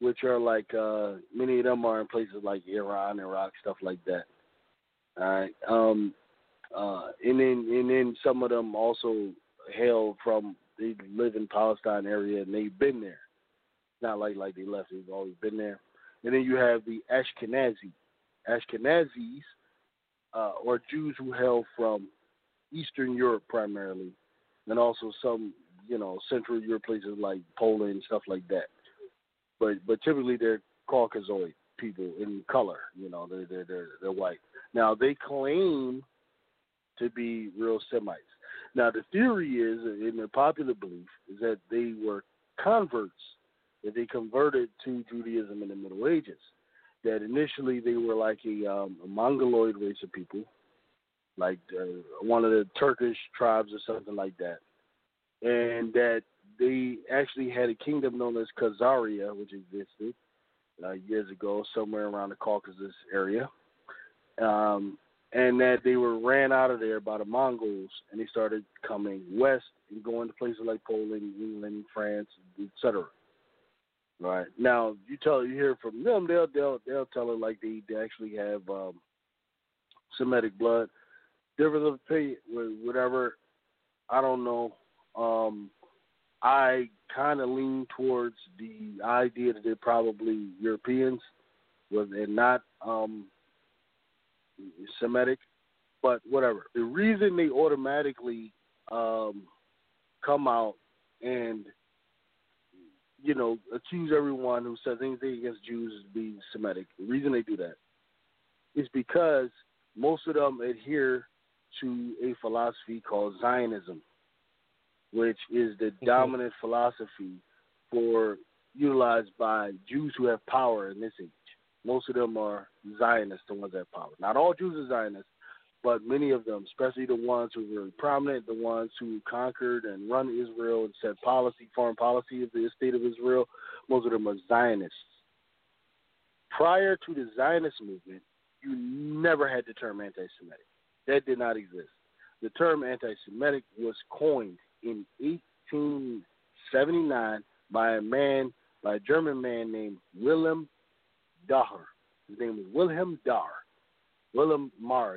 which are like many of them are in places like Iran, Iraq, stuff like that. All right, and then some of them also hail from. They live in Palestine area, and they've been there. It's not like they left. They've always been there. And then you have the Ashkenazis are Jews who hail from Eastern Europe primarily, and also some, you know, Central Europe places like Poland, stuff like that. But typically they're Caucasoid people in color. You know, they're white. Now they claim to be real Semites. Now, the theory is, in the popular belief, is that they were converts, that they converted to Judaism in the Middle Ages, that initially they were like a Mongoloid race of people, like one of the Turkish tribes or something like that, and that they actually had a kingdom known as Khazaria, which existed years ago, somewhere around the Caucasus area, and that they were ran out of there by the Mongols, and they started coming west and going to places like Poland, England, France, etc. Right now, you hear from them, they'll tell it like they actually have Semitic blood. Difference of opinion, whatever. I don't know. I kind of lean towards the idea that they're probably Europeans, and not Semitic, but whatever. The reason they automatically come out and, you know, accuse everyone who says anything against Jews as being Semitic, the reason they do that is because most of them adhere to a philosophy called Zionism, which is the dominant philosophy utilized by Jews who have power in this age. Most of them are Zionists, the ones that have power. Not all Jews are Zionists, but many of them, especially the ones who were really prominent, the ones who conquered and run Israel and set policy, foreign policy of the state of Israel, most of them are Zionists. Prior to the Zionist movement, you never had the term anti-Semitic. That did not exist. The term anti-Semitic was coined in 1879 by a German man named Wilhelm Marr.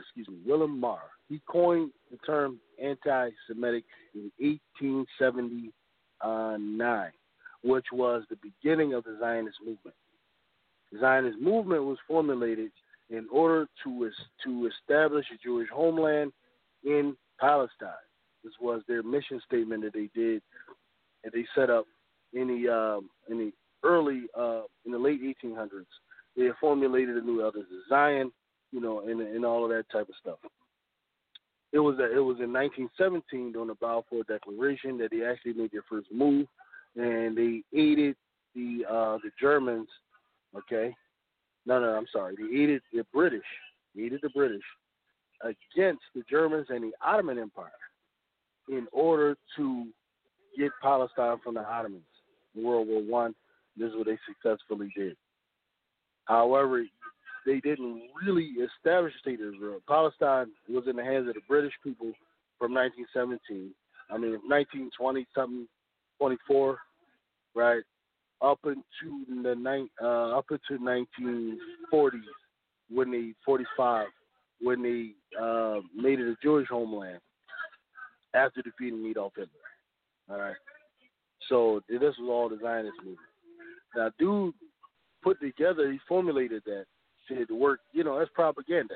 He coined the term anti-Semitic in 1879, which was the beginning of the Zionist movement. The Zionist movement was formulated in order to establish a Jewish homeland in Palestine. This was their mission statement that they did, and they set up in the late 1800s. They formulated a new Elders of Zion, you know, and all of that type of stuff. It was in 1917 during the Balfour Declaration that they actually made their first move, and they aided the Germans okay? No, I'm sorry. They aided the British. Against the Germans and the Ottoman Empire in order to get Palestine from the Ottomans in World War One. This is what they successfully did. However, they didn't really establish a state of Israel. Palestine was in the hands of the British people from 1924, right, up into 1940, when they 45, when they made it a Jewish homeland after defeating Adolf Hitler. All right, so this was all the Zionist movement. Now, dude put together, he formulated that shit to work, you know, as propaganda,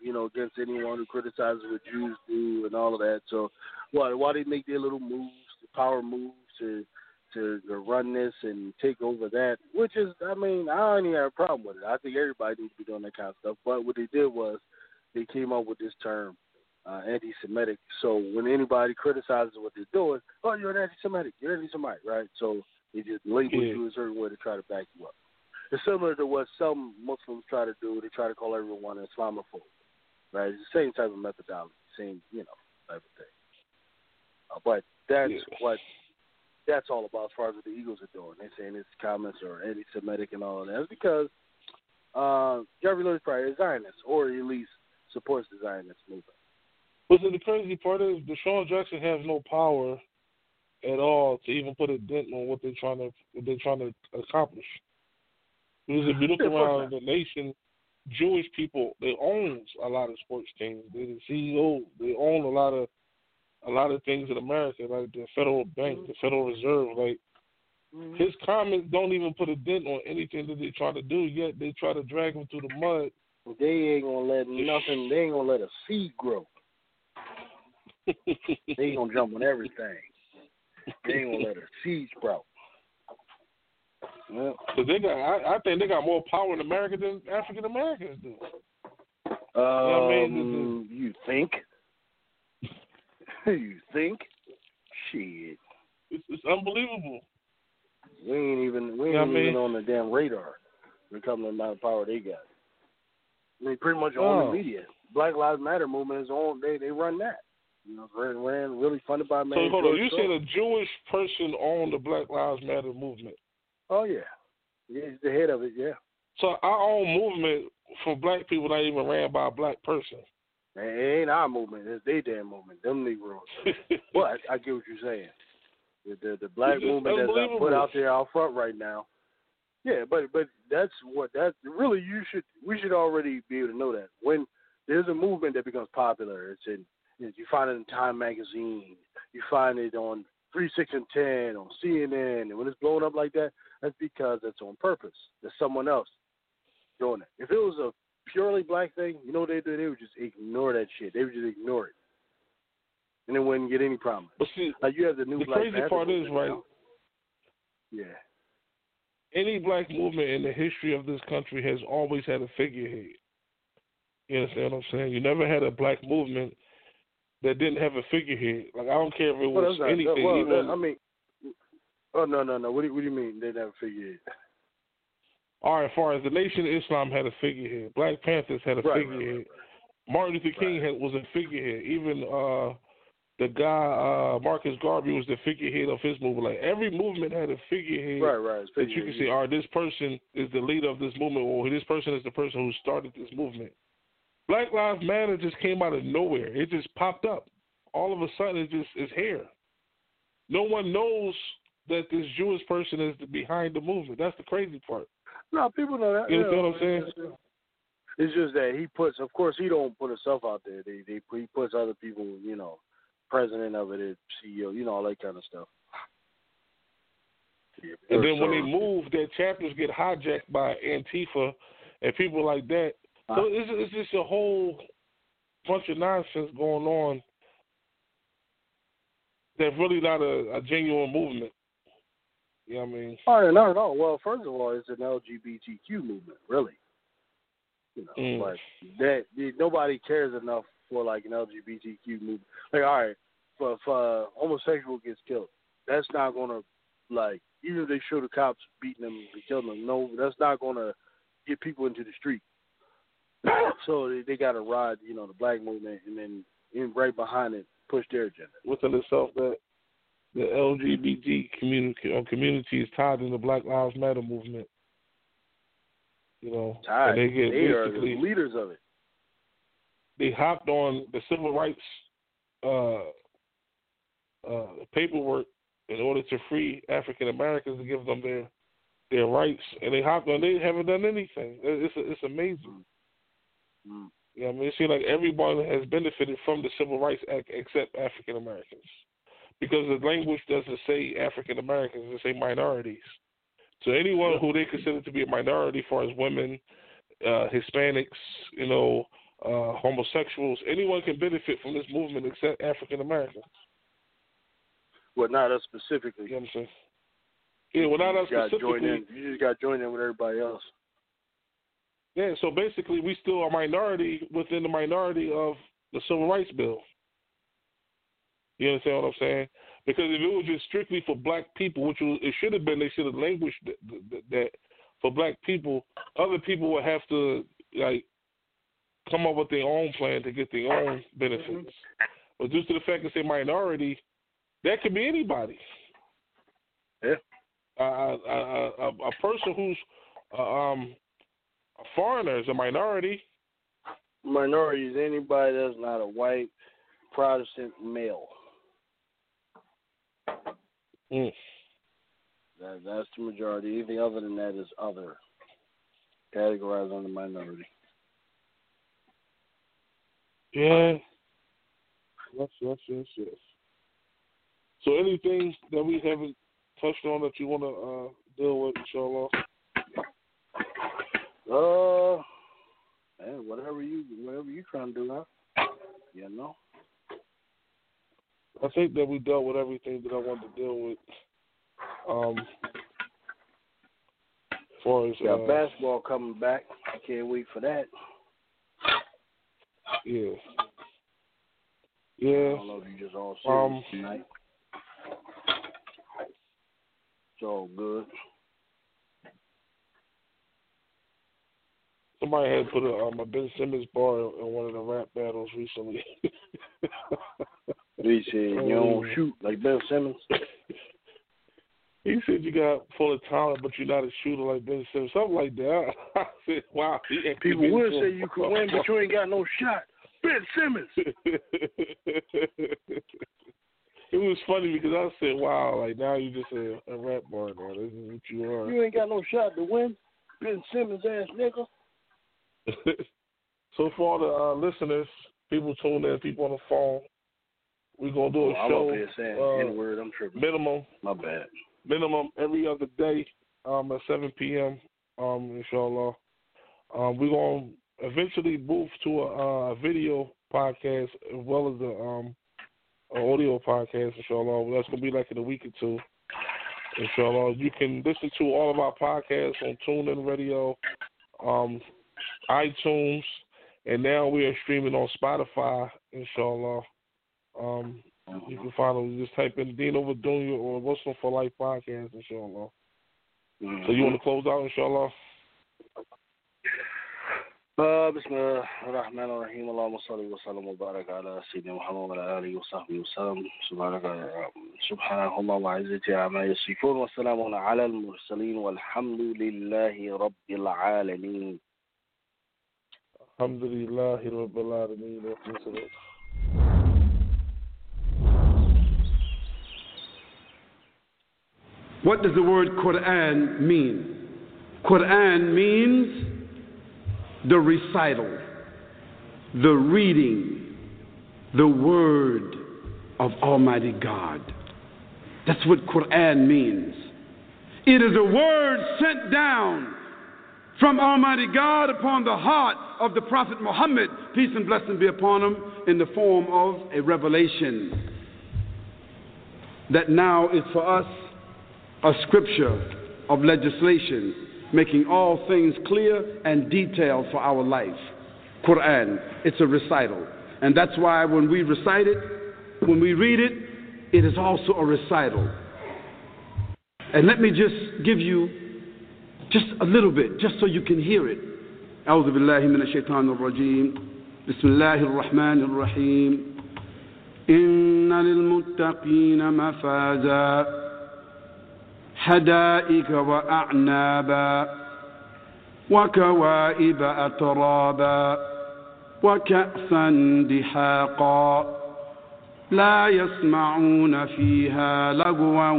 you know, against anyone who criticizes what Jews do and all of that. So why they make their little moves, the power moves to run this and take over that, which is, I mean, I don't even have a problem with it. I think everybody needs to be doing that kind of stuff. But what they did was they came up with this term, anti-Semitic. So when anybody criticizes what they're doing, oh, you're an anti-Semitic, right? So they just label you a certain way to try to back you up. It's similar to what some Muslims try to do. They try to call everyone an Islamophobe, right? It's the same type of methodology, same, you know, type of thing. But that's what that's all about as far as what the Eagles are doing. They're saying his comments are anti-Semitic and all of that. It's because Gary Lurie probably is Zionist, or at least supports the Zionist movement. Well, so the crazy part is DeSean Jackson has no power at all to even put a dent on what they're trying to accomplish. Because if you look around the nation, Jewish people, they own a lot of sports teams. They're the CEOs. They own a lot of things in America, like the Federal Bank, the Federal Reserve. Like his comments don't even put a dent on anything that they try to do. Yet they try to drag him through the mud. Well, they ain't gonna let nothing. They ain't gonna let a seed grow. They gonna jump on everything. They ain't gonna let a seed sprout. Yeah. Cause they got, I think they got more power in America than African Americans do. You know what I mean? You think? Shit. It's unbelievable. We ain't even on the damn radar when it comes to the amount of power they got. They pretty much own the media. Black Lives Matter movement is on. They run that. You know, ran really funded by. So hold on, you said a Jewish person owned the Black Lives Matter movement? Oh yeah, he's the head of it. Yeah. So our own movement for black people not even ran by a black person. It ain't our movement. It's their damn movement. Them Negroes. But I get what you're saying. The black movement that's put out there out front right now. Yeah, but that's what that really we should already be able to know that when there's a movement that becomes popular, it's in. You find it in Time magazine. You find it on 3, 6, and 10, on CNN. And when it's blown up like that, that's because it's on purpose. There's someone else doing it. If it was a purely black thing, you know what they do? They would just ignore that shit. They would just ignore it. And it wouldn't get any prominence. Like you have the new black movement. The crazy part is, right? Yeah. Any black movement in the history of this country has always had a figurehead. You understand what I'm saying? You never had a black movement that didn't have a figurehead. Like I don't care if it was anything. No. What do you mean they didn't have a figurehead? All right, as far as the Nation of Islam had a figurehead, Black Panthers had a figurehead, right. Martin Luther King was a figurehead. Even the guy Marcus Garvey was the figurehead of his movement. Like every movement had a figurehead, that you can see. All right, this person is the leader of this movement, or this person is the person who started this movement. Black Lives Matter just came out of nowhere. It just popped up. All of a sudden, it's here. No one knows that this Jewish person is behind the movement. That's the crazy part. No, people know that. You know what I'm saying? It's just that he puts, of course, he don't put himself out there. He puts other people, you know, president of it, CEO, you know, all that kind of stuff. And then when they move, their chapters get hijacked by Antifa and people like that. So it's just a whole bunch of nonsense going on that's really not a genuine movement. You know what I mean? Oh, not at all. Well, first of all, it's an LGBTQ movement, really. You know, like that. Nobody cares enough for like an LGBTQ movement. Like, all right, if homosexual gets killed, that's not gonna like even if they show the cops beating them and killing them, no, that's not going to get people into the street. So they got to ride, you know, the black movement and then in right behind it, push their agenda. Within itself, that the LGBT community is tied in the Black Lives Matter movement. You know, tied. They are the leaders of it. They hopped on the civil rights paperwork in order to free African Americans to give them their rights, and they hopped on. They haven't done anything. It's amazing. Mm. You know what I mean? It seems like everyone has benefited from the Civil Rights Act except African Americans, because the language doesn't say African Americans; it say minorities. So anyone who they consider to be a minority, as far as women, Hispanics, you know, homosexuals, anyone can benefit from this movement except African Americans. Well, not us specifically. You know what I'm saying? Yeah, well, not us specifically. You just got to join in with everybody else. Yeah, so basically we still a minority within the minority of the Civil Rights Bill. You understand what I'm saying? Because if it was just strictly for black people, which it should have been, they should have languished that for black people, other people would have to, like, come up with their own plan to get their own benefits. Mm-hmm. But due to the fact that it's a minority, that could be anybody. Yeah. A person who's a foreigner is a minority. Minority is anybody that's not a white Protestant male. Mm. That's the majority. Anything other than that is other. Categorized under minority. Yeah. Yes. So anything that we haven't touched on that you want to deal with, inshallah? Man, whatever you trying to do now, you know. I think that we dealt with everything that I wanted to deal with. As far as got basketball coming back, I can't wait for that. Yeah. Yeah. I don't know if you just all see it tonight. It's all good. Somebody had put a Ben Simmons bar in one of the rap battles recently. He said, you don't shoot like Ben Simmons. He said, you got full of talent, but you're not a shooter like Ben Simmons. Something like that. I said, wow. People would say you could win, but you ain't got no shot. Ben Simmons. It was funny because I said, wow, like now you just a rap bar now. This is what you are. You ain't got no shot to win. Ben Simmons ass nigga. So for the listeners, people tuned in, people on the phone, we're going to do a show. I'm up here saying N-word, I'm tripping. Minimum. My bad. Minimum every other day at 7 p.m., inshallah. We're going to eventually move to a video podcast as well as an audio podcast, inshallah. That's going to be like in a week or two, inshallah. You can listen to all of our podcasts on TuneIn Radio, iTunes, and now we are streaming on Spotify, inshallah. You can find us. Just type in Dino Vidunia or Muslim 4 Life Podcast, inshallah. So you want to close out, inshallah? Bismillah ar-Rahman ar-Rahim. Allahumma salli wa sallam wa barak ala Sayyidina Muhammad wa ala alihi wa sahbihi wa sallam. Subhanallah wa izzati amma yasifun wa salamun ala al-mursaleen walhamdulillahi rabbil alameen. Alhamdulillah, Rabbil Alameen. What does the word Quran mean? Quran means the recital, the reading, the word of Almighty God. That's what Quran means. It is a word sent down from Almighty God upon the heart of the Prophet Muhammad, peace and blessing be upon him, in the form of a revelation that now is for us a scripture of legislation, making all things clear and detailed for our life. Quran, it's a recital. And that's why when we recite it, when we read it, it is also a recital. And let me just give you just a little bit, just so you can hear it. أعوذ بالله من الشيطان الرجيم بسم الله الرحمن الرحيم إن للمتقين مفازا حدائق وأعنابا وكواعب أترابا وكأسا دحاقا لا يسمعون فيها لغوا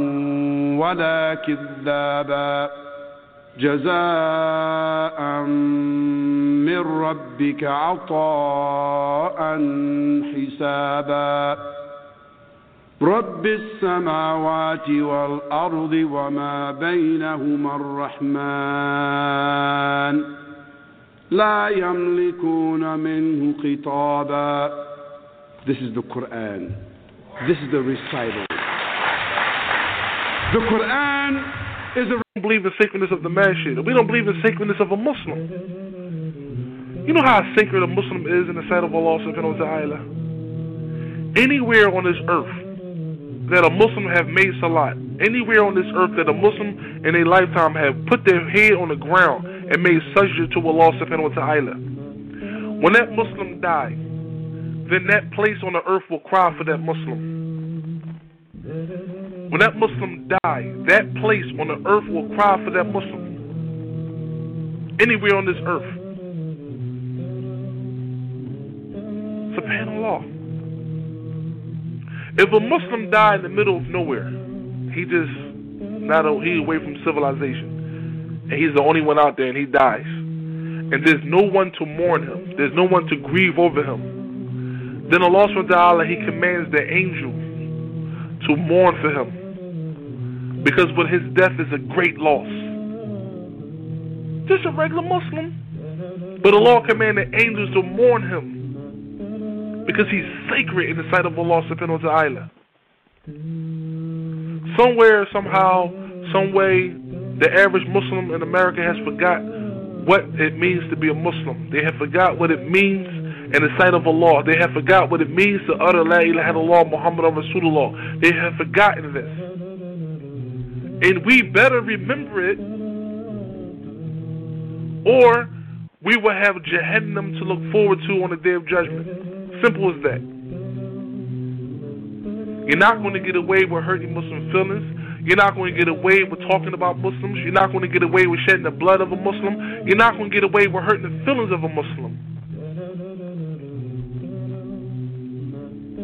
ولا كذابا جزاء من ربك عطاء حسابا رب السماوات والأرض وما بينهما الرحمن لا يملكون منه خطابا. This is the Quran. This is the recital. The Quran is a... We don't believe in the sacredness of the masjid. We don't believe in the sacredness of a Muslim. You know how sacred a Muslim is in the sight of Allah subhanahu wa ta'ala? Anywhere on this earth that a Muslim have made salat, anywhere on this earth that a Muslim in their lifetime have put their head on the ground and made sajda to Allah subhanahu wa ta'ala, when that Muslim dies, then that place on the earth will cry for that Muslim. When that Muslim dies, that place on the earth will cry for that Muslim. Anywhere on this earth. SubhanAllah. If a Muslim died in the middle of nowhere, he away from civilization, and he's the only one out there, and he dies, and there's no one to mourn him, there's no one to grieve over him, then Allah subhanahu wa ta'ala, He commands the angel to mourn for him, because with his death is a great loss. Just a regular Muslim, but Allah commanded angels to mourn him because he's sacred in the sight of Allah subhanahu wa ta'ala. Somewhere, somehow, some way, the average Muslim in America has forgot what it means to be a Muslim. They have forgot what it means in the sight of Allah. They have forgot what it means to utter La ilaha illallah Muhammad Rasulullah. They have forgotten this. And we better remember it, or we will have Jahannam to look forward to on the Day of Judgment. Simple as that. You're not going to get away with hurting Muslim feelings. You're not going to get away with talking about Muslims. You're not going to get away with shedding the blood of a Muslim. You're not going to get away with hurting the feelings of a Muslim.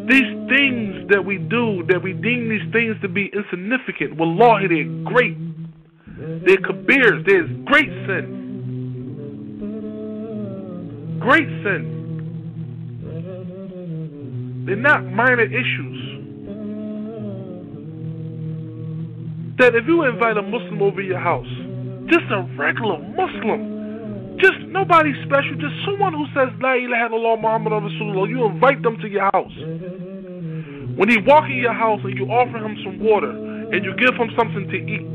These things that we do, that we deem these things to be insignificant, wallahi, they're great. They're kabirs. There's great sin. Great sin. They're not minor issues. That if you invite a Muslim over your house, just a regular Muslim, just nobody special, just someone who says La ilaha illallah Muhammad Rasulullah, you invite them to your house. When he walk in your house and you offer him some water and you give him something to eat,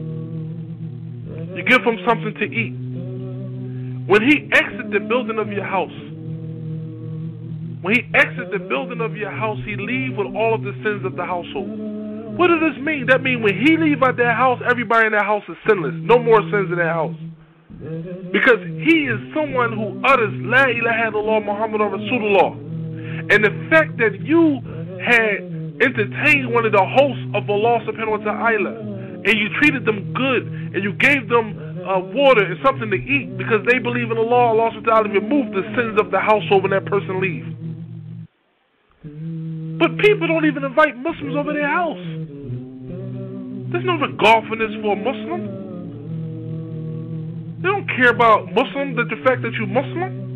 you give him something to eat. When he exits the building of your house, when he exits the building of your house, he leaves with all of the sins of the household. What does this mean? That means when he leaves out that house, everybody in that house is sinless. No more sins in that house. Because he is someone who utters La ilaha illallah Muhammad Rasulullah. And the fact that you had entertained one of the hosts of Allah subhanahu wa ta'ala, and you treated them good, and you gave them water and something to eat because they believe in Allah, Allah subhanahu wa ta'ala removed the sins of the household when that person leaves. But people don't even invite Muslims over their house. There's no regardfulness for a Muslim. They don't care about Muslims, the fact that you're Muslim.